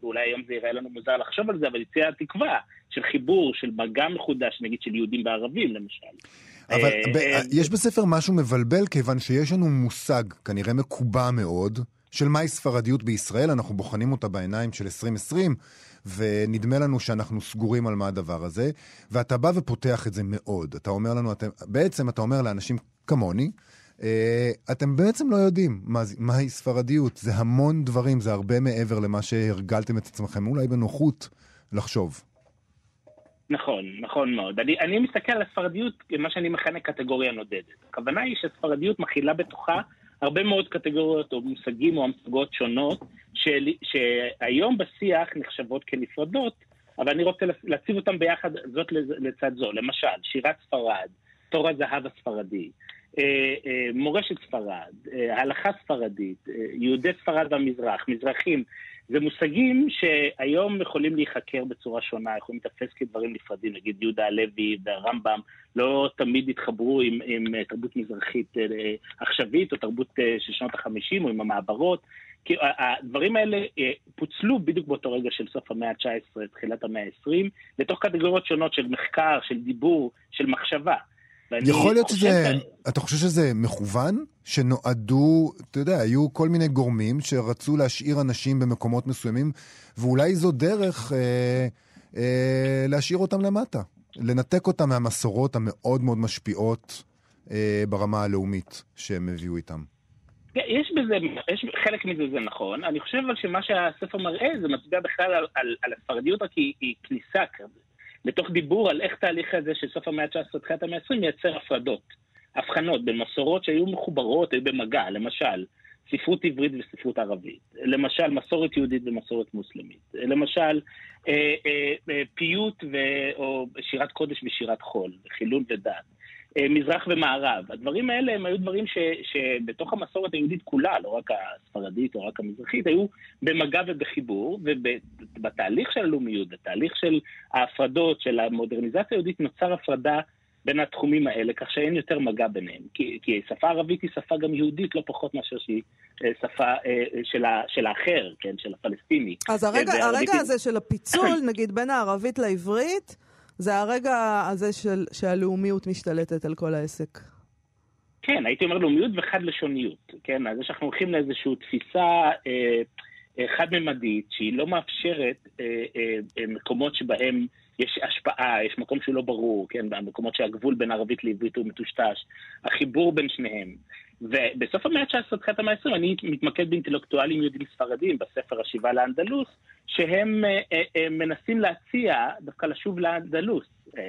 ואולי היום זה יראה לנו מוזר לחשוב על זה, אבל הציעה תקווה של חיבור, של מגע מחודש, נגיד של יהודים וערבים למשל. אבל יש בספר משהו מבלבל, כיוון שיש לנו מושג, כנראה מקובע מאוד, של מהי ספרדיות בישראל, אנחנו בוחנים אותה בעיניים של 2020, ונדמה לנו שאנחנו סגורים על מה הדבר הזה, ואתה בא ופותח את זה מאוד. אתה אומר לנו, בעצם אתה אומר לאנשים כמוני, אתם בעצם לא יודעים מהי ספרדיות, זה המון דברים, זה הרבה מעבר למה שהרגלתם את עצמכם, אולי בנוחות לחשוב. נכון, נכון מאוד. אני מסתכל על הספרדיות, מה שאני מכנה קטגוריה נודדת. הכוונה היא שספרדיות מכילה בתוכה הרבה מאוד קטגוריות או מושגים או המצגות שונות שהיום בשיח נחשבות כנפרדות, אבל אני רוצה להציב אותם ביחד זאת לצד זו. למשל, שירת ספרד, תור הזהב הספרדי, מורשת ספרד, הלכה ספרדית, יהודי ספרד והמזרח, מזרחים, זה מושגים שהיום יכולים להיחקר בצורה שונה, יכולים לתפס כדברים נפרדים, נגיד יהודה הלוי והרמב"ם, לא תמיד התחברו עם תרבות מזרחית עכשווית, או תרבות של שנות ה-50, או עם המעברות, כי הדברים האלה פוצלו בדיוק באותו רגע של סוף המאה ה-19, תחילת המאה ה-20, לתוך קטגוריות שונות של מחקר, של דיבור, של מחשבה. יכול להיות שזה, אתה חושב שזה מכוון? שנועדו, אתה יודע, היו כל מיני גורמים שרצו להשאיר אנשים במקומות מסוימים, ואולי זו דרך להשאיר אותם למטה, לנתק אותם מהמסורות המאוד מאוד משפיעות ברמה הלאומית שהם הביאו איתם. יש בזה, חלק מזה זה נכון, אני חושב אבל שמה שהספר מראה זה מצביע בכלל על הספרדיות, רק היא כניסה כזה. לתוך דיבור על איך תהליך הזה של סוף המאה ה-19 תחילת המאה ה-20 מייצר הבחנות בין מסורות שהיו מחוברות, היו במגע, למשל, ספרות עברית וספרות ערבית, למשל, מסורת יהודית ומסורת מוסלמית, למשל, פיוט או שירת קודש ושירת חול, חילון ודת, מזרח ומערב. הדברים האלה הם היו דברים שבתוך המסורת היהודית כולה, לא רק הספרדית או רק המזרחית, היו במגע ובחיבור, ובתהליך של הלאומיות, בתהליך של ההפרדות, של המודרניזציה היהודית, נוצר הפרדה בין התחומים האלה, כך שאין יותר מגע ביניהם. כי שפה ערבית היא שפה גם יהודית, לא פחות מאשר שהיא שפה של האחר, כן, של הפלסטיני. אז הרגע הזה של הפיצול, נגיד בין הערבית לעברית, זה הרגע הזה שהלאומיות משתלטת על כל העסק. כן, הייתי אומר לאומיות וחד לשוניות. כן, אז אנחנו הולכים לאיזושהי תפיסה חד-ממדית, שהיא לא מאפשרת מקומות שבהם יש השפעה, יש מקום שהוא לא ברור, כן, במקומות שהגבול בין ערבית לעברית הוא מטושטש, החיבור בין שניהם. ובסוף המאה ה-19, תחילת המאה ה-20, אני מתמקד באינטלקטואלים יהודים ספרדים, בספר השיבה לאנדלוס, שהם מנסים להציע דווקא לשוב לאנדלוס,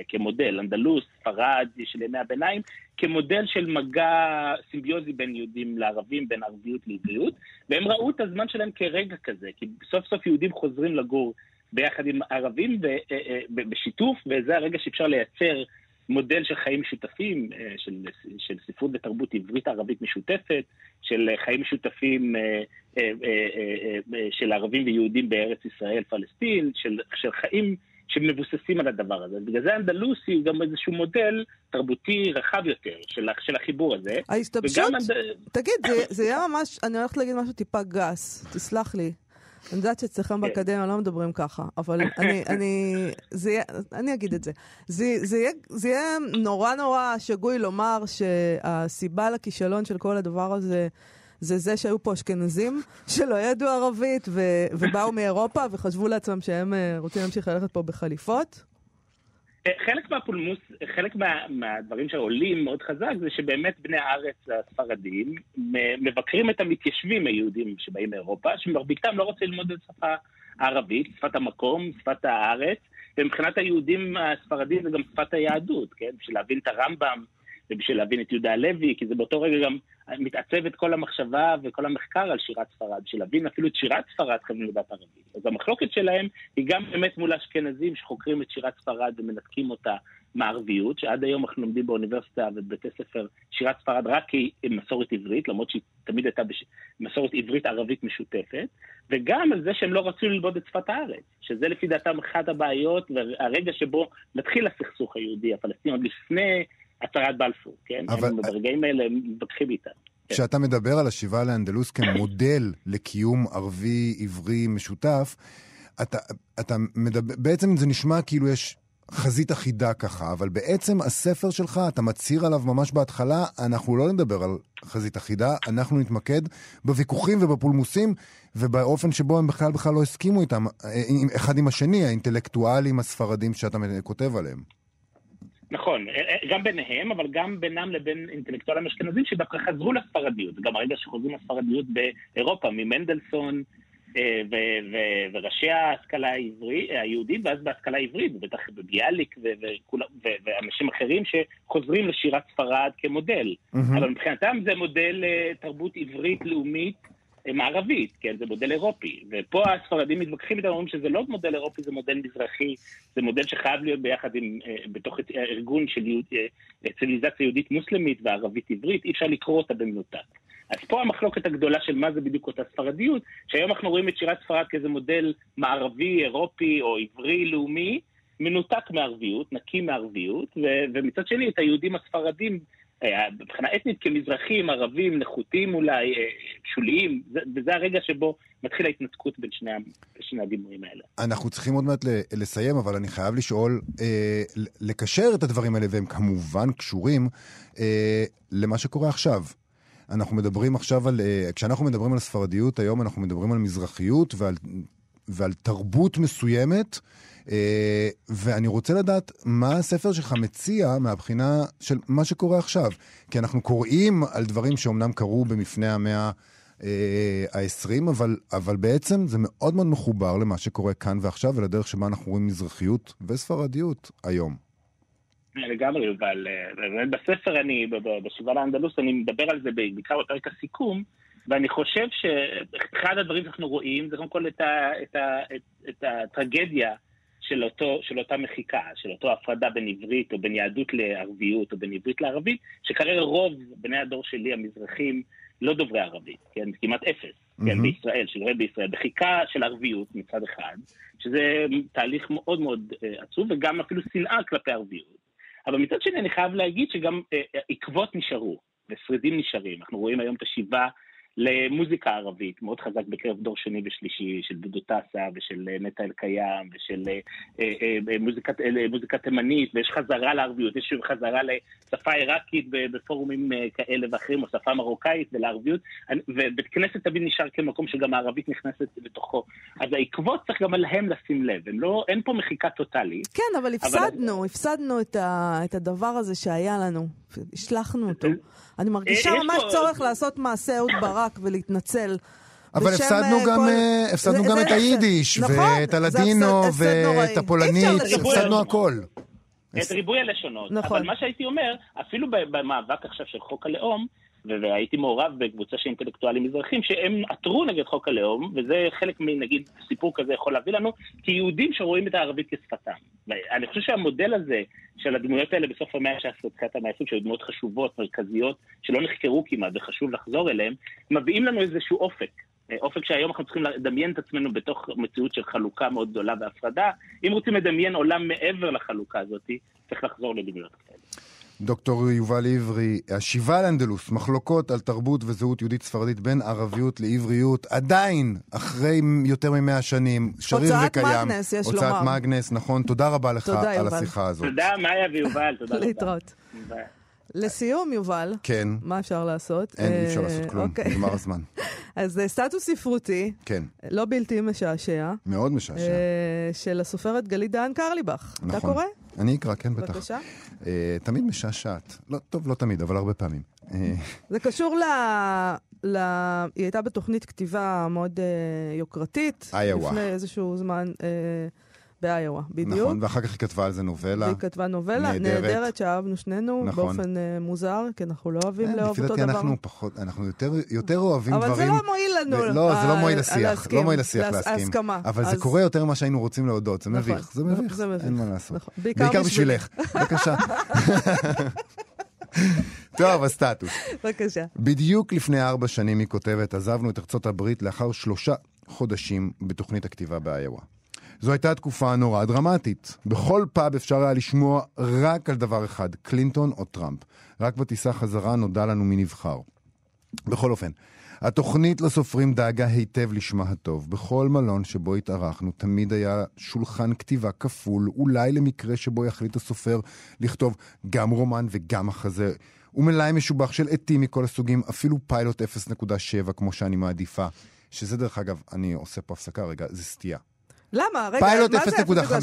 כמודל, אנדלוס, ספרד, של ימי הביניים, כמודל של מגע סימביוזי בין יהודים לערבים, בין ערביות לעבריות, והם ראו את הזמן שלהם כרגע כזה, כי סוף סוף יהודים חוזרים לגור ביחד עם ערבים בשיתוף, וזה הרגע שאפשר לייצר מודל של חיים משותפים, של ספרות ותרבות עברית ערבית משותפת, של חיים משותפים של ערבים ויהודים בארץ ישראל, פלסטין, של חיים שמבוססים על הדבר הזה. בגלל זה האנדלוסי הוא גם איזשהו מודל תרבותי רחב יותר של החיבור הזה. ההסתבשות, תגיד, זה היה ממש, אני הולכת להגיד משהו טיפה גס, תסלח לי. אני יודעת שצריכם באקדמיה לא מדברים ככה, אבל אני אגיד את זה. זה יהיה נורא נורא שגוי לומר שהסיבה לכישלון של כל הדבר הזה זה שהיו פה אשכנזים שלא ידעו ערבית ובאו מאירופה וחשבו לעצמם שהם רוצים להמשיך ללכת פה בחליפות. חלק מהדברים שעולים מאוד חזק זה שבאמת בני הארץ הספרדים מבקרים את המתיישבים היהודים שבאים מאירופה, שמרביקתם לא רוצה ללמוד את השפה הערבית, שפת המקום, שפת הארץ, ומבחינת היהודים הספרדים זה גם שפת היהדות, כן? בשביל להבין את הרמב"ם ובשביל להבין את יהודה הלוי, כי זה באותו רגע גם מתעצבת כל המחשבה וכל המחקר על שירת ספרד, בשביל להבין אפילו את שירת ספרד חייבים לדעת ערבית. אז המחלוקת שלהם היא גם באמת מול אשכנזים שחוקרים את שירת ספרד ומנתקים אותה מערביות, שעד היום אנחנו לומדים באוניברסיטה ובבתי ספר שירת ספרד רק כמסורת עברית, למרות שהיא תמיד הייתה מסורת עברית ערבית משותפת, וגם על זה שהם לא רצו ללמוד את שפת הארץ, שזה לפי דעתם אחת הבעיות, והרגע שבו מתחיל הסכסוך היהודי הפלסטיני, לפני הצהרת בלפור, כן? ברגעים האלה הם מבקחים איתם. כשאתה מדבר על השיבה לאנדלוס כמודל לקיום ערבי-עברי משותף, אתה מדבר, בעצם זה נשמע כאילו יש חזית אחידה ככה, אבל בעצם הספר שלך, אתה מצהיר עליו ממש בהתחלה, אנחנו לא נדבר על חזית אחידה, אנחנו נתמקד בוויכוחים ובפולמוסים, ובאופן שבו הם בכלל לא הסכימו איתם, אחד עם השני, האינטלקטואלים הספרדים שאתה כותב עליהם. נכון, גם ביניהם, אבל גם בינם לבין אינטלקטואלים אשכנזים שדווקא חזרו לספרדיות, גם הרגע שחוזרים לספרדיות באירופה, ממנדלסון וראשי ההשכלה היהודית, ואז בהשכלה העברית, בטח בביאליק ואנשים אחרים שחוזרים לשירת ספרד כמודל. אבל מבחינתם זה מודל תרבות עברית לאומית מערבית, כן, זה מודל אירופי. ופה הספרדים מתווכחים איתם, אומרים שזה לא מודל אירופי, זה מודל מזרחי, זה מודל שחייב להיות ביחד עם, בתוך ארגון של ציוויליזציה יהודית מוסלמית וערבית עברית, אי אפשר לקרוא אותה במנותק. אז פה המחלוקת הגדולה של מה זה בדיוק אותה ספרדיות, שהיום אנחנו רואים את שירת ספרד כאיזה מודל מערבי, אירופי או עברי לאומי, מנותק מערביות, נקי מערביות, ומצד שני את היהודים הספרדים, מבחינה אתנית כמזרחים, ערבים, נחותים אולי, שוליים, וזה הרגע שבו מתחיל ההתנתקות בין שני הדימויים האלה. אנחנו צריכים עוד מעט לסיים, אבל אני חייב לשאול, לקשר את הדברים האלה, והם כמובן קשורים למה שקורה עכשיו. אנחנו מדברים עכשיו על, כשאנחנו מדברים על הספרדיות, היום אנחנו מדברים על מזרחיות ועל תרבות מסוימת, ואני רוצה לדעת מה הספר שלך מציע מהבחינה של מה שקורה עכשיו, כי אנחנו קוראים על דברים שאומנם קרו במפני המאה ה-20, אבל בעצם זה מאוד מאוד מחובר למה שקורה כאן ועכשיו, ולדרך שבה אנחנו רואים מזרחיות וספרדיות היום. לגמרי, אבל בספר אני, בשיבה לאנדלוס, אני מדבר על זה בעיקר בפרק הסיכום, ואני חושב שאחד הדברים שאנחנו רואים זה קודם כל את הטרגדיה של אותה מחיקה, של אותו הפרדה בין עברית או בין יהדות לערביות או בין עברית לערבית, שכרגע רוב בני הדור שלי המזרחים לא דוברי ערבית, כן? כמעט אפס, כן? בישראל, של רב בישראל, בחיקה של ערביות מצד אחד, שזה תהליך מאוד מאוד עצוב וגם אפילו שנאה כלפי ערביות. אבל מצד שני אני חייב להגיד שגם עקבות נשארו ושרידים נשארים. אנחנו רואים היום את השיבה למוזיקה ערבית, מאוד חזק בקרב דור שני ושלישי, של דודו טסה ושל נטע אלקיים ושל מוזיקה תימנית, ויש חזרה לערביות, יש חזרה לשפה עיראקית בפורומים כאלה ואחרים, או שפה מרוקאית ולערביות, ובית כנסת תמיד נשאר כמקום שגם הערבית נכנסת בתוכו. אז העקבות צריך גם עליהם לשים לב, אין פה מחיקה טוטלית. כן, אבל הפסדנו את הדבר הזה שהיה לנו, השלחנו אותו. אני מרגישה ממש צורך לעשות מעשה עוד ברק ולהתנצל. אבל הפסדנו גם את היידיש, ואת הלדינו, ואת הפולנית, הפסדנו הכל. את ריבוי הלשונות. אבל מה שהייתי אומר, אפילו במאבק עכשיו של חוק הלאום, והייתי מעורב בקבוצה של אינטלקטואלים מזרחים, שהם עתרו נגד חוק הלאום, וזה חלק מנגיד סיפור כזה יכול להביא לנו, כי יהודים שרואים את הערבית כשפתם. אני חושב שהמודל הזה של הדמויות האלה בסוף המאה ה-19, תחילת המאה ה-20, שהיו דמויות חשובות, מרכזיות, שלא נחקרו כמעט וחשוב לחזור אליהם, מביאים לנו איזשהו אופק. אופק שהיום אנחנו צריכים לדמיין את עצמנו בתוך מציאות של חלוקה מאוד גדולה והפרדה. אם רוצים לדמיין עולם מעבר לחלוקה הזאת, צריך לחזור לדמיונות כאלה. דוקטור יובל עברי, השיבה לאנדלוס, מחלוקות על תרבות וזהות יהודית ספרדית בין ערביות לעבריות, עדיין אחרי יותר מ-100 שנים, שריר זה קיים. הוצאת מגנס, יש לומר. הוצאת מגנס, נכון. תודה רבה לך על השיחה הזאת. תודה, מאיה ויובל, תודה רבה. להתראות. לסיום, יובל, מה אפשר לעשות? אין, אי אפשר לעשות כלום, נגמר הזמן. אז סטטוס ספרותי, לא בלתי משעשע. מאוד משעשע. של הסופרת גלית דהן קרליבך. אתה קורא? אני אקרא, כן, בטח. בבקשה. תמיד משעשעת. לא, טוב, לא תמיד, אבל הרבה פעמים. זה קשור היא הייתה בתוכנית כתיבה מאוד יוקרתית. איואה. לפני איזשהו זמן באיואה, בדיוק. נכון, ואחר כך היא כתבה על זה נובלה. היא כתבה נובלה, נהדרת, שאהבנו שנינו באופן מוזר, כי אנחנו לא אוהבים לאהוב אותו דבר. אנחנו יותר אוהבים דברים. אבל זה לא מועיל לנו. לא, זה לא מועיל לשיח. לא מועיל לשיח להסכים. אבל זה קורה יותר ממה שהיינו רוצים להודות. זה מביך. זה מביך. אין מה לעשות. בעיקר בשבילך. בבקשה. טוב, הסטטוס. בבקשה. בדיוק לפני 4 שנים היא כותבת, עזבנו את ארצות הברית לאחר 3 חודשים בתוכנית הכתיבה באיואה. זו הייתה התקופה נורא דרמטית. בכל פאב אפשר היה לשמוע רק על דבר אחד, קלינטון או טראמפ. רק בטיסה חזרה נודע לנו מי נבחר. בכל אופן, התוכנית לסופרים דאגה היטב לשמה הטוב. בכל מלון שבו התארחנו תמיד היה שולחן כתיבה כפול, אולי למקרה שבו יחליט הסופר לכתוב גם רומן וגם מחזה. ומלאי משובח של עטים מכל הסוגים, אפילו פיילוט 0.7 כמו שאני מעדיפה. שזה דרך אגב, אני עושה פה הפסקה רגע, זה סטייה. למה? רגע, פיילוט 0.5,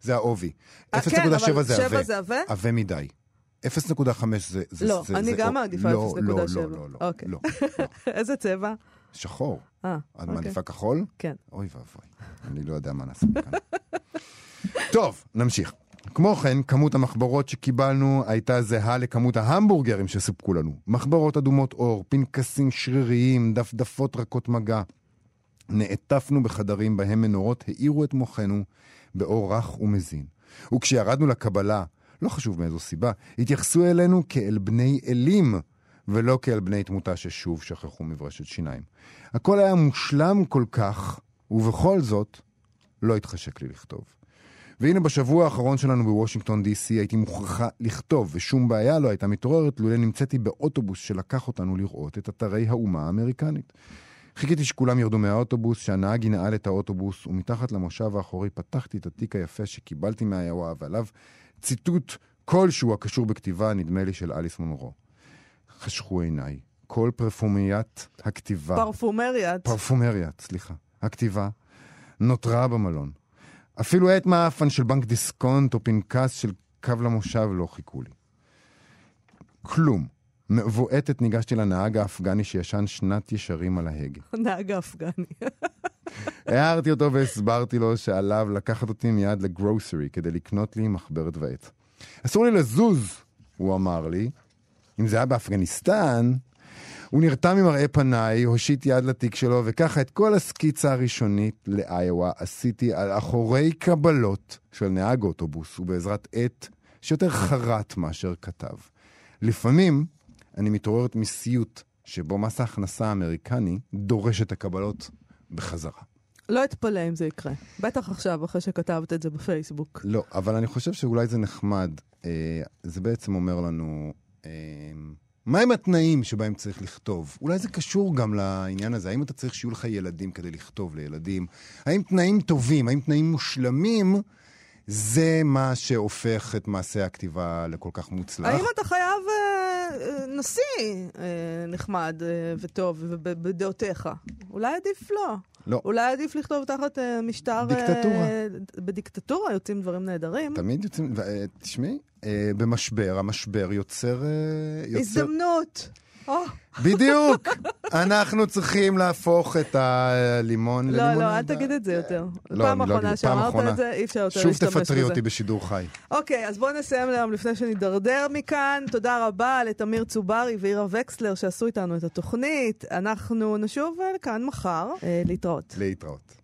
זה האובי. 0.7 זה עווה. עווה מדי. 0.5 זה... לא, אני גם עדיפה 0.7. לא, לא, לא. איזה צבע? שחור. את מעדיפה כחול? כן. אוי ואבוי, אני לא יודע מה נעשה כאן. טוב, נמשיך. כמו כן, כמות המחברות שקיבלנו הייתה זהה לכמות ההמבורגרים שסופקו לנו. מחברות אדומות אור, פנקסים שריריים, דפדפות רכות מגע. נעטפנו בחדרים בהם מנורות העירו את מוחנו באור רך ומזין. וכשירדנו לקבלה, לא חשוב מאיזו סיבה, התייחסו אלינו כאל בני אלים, ולא כאל בני תמותה ששוב שכחו מברשת שיניים. הכל היה מושלם כל כך, ובכל זאת לא התחשק לי לכתוב. והנה בשבוע האחרון שלנו בוושינגטון DC הייתי מוכרחה לכתוב, ושום בעיה לא הייתה מתעוררת, לולא נמצאתי באוטובוס שלקח אותנו לראות את אתרי האומה האמריקנית. חיכיתי שכולם ירדו מהאוטובוס, שהנהג ינעל את האוטובוס, ומתחת למושב האחורי פתחתי את התיק היפה שקיבלתי מהיואה, ועליו ציטוט כלשהו הקשור בכתיבה, נדמה לי, של אליס מונרו. חשכו עיניי. כל פרפומריית הכתיבה... פרפומריית, סליחה. הכתיבה נותרה במלון. אפילו עת מאפן של בנק דיסקונט או פנקס של קו למושב לא חיכו לי. כלום. מבועטת ניגשתי לנהג האפגני שישן שנת ישרים על ההגה. נהג האפגני. הערתי אותו והסברתי לו שעליו לקחת אותי מיד לגרוסרי כדי לקנות לי מחברת ועט. אסור לי לזוז, הוא אמר לי. אם זה היה באפגניסטן, הוא נרתע ממראה פניי, הושיט יד לתיק שלו, וככה את כל הסקיצה הראשונית לאיואה עשיתי על אחורי קבלות של נהג אוטובוס, ובעזרת עט שיותר חרט מאשר כתב. לפעמים אני מתעוררת מסיוט שבו מס ההכנסה האמריקני דורש את הקבלות בחזרה. לא אתפלא אם זה יקרה. בטח עכשיו, אחרי שכתבת את זה בפייסבוק. לא, אבל אני חושב שאולי זה נחמד. זה בעצם אומר לנו, מהם התנאים שבהם צריך לכתוב? אולי זה קשור גם לעניין הזה. האם אתה צריך שיהיו לך ילדים כדי לכתוב לילדים? האם תנאים טובים, האם תנאים מושלמים... זה מה שהופך את מעשה הכתיבה לכל כך מוצלח. האם אתה חייב נשיא נחמד וטוב בדעותיך? אולי עדיף לא. לא. אולי עדיף לכתוב תחת משטר... דיקטטורה. בדיקטטורה יוצאים דברים נהדרים. תמיד יוצאים... תשמעי, במשבר, המשבר יוצר... הזדמנות. בדיוק. אנחנו צריכים להפוך את הלימון ללימון. לא, לא, אל תגיד את זה יותר. פעם אחרונה שאמרת את זה, אי אפשר יותר להשתמש בזה. שוב תפטרי אותי בשידור חי. אוקיי, אז בואו נסיים להם לפני שנדרדר מכאן. תודה רבה לתמיר צוברי ואירה וקסלר שעשו איתנו את התוכנית. אנחנו נשוב לכאן מחר להתראות. להתראות.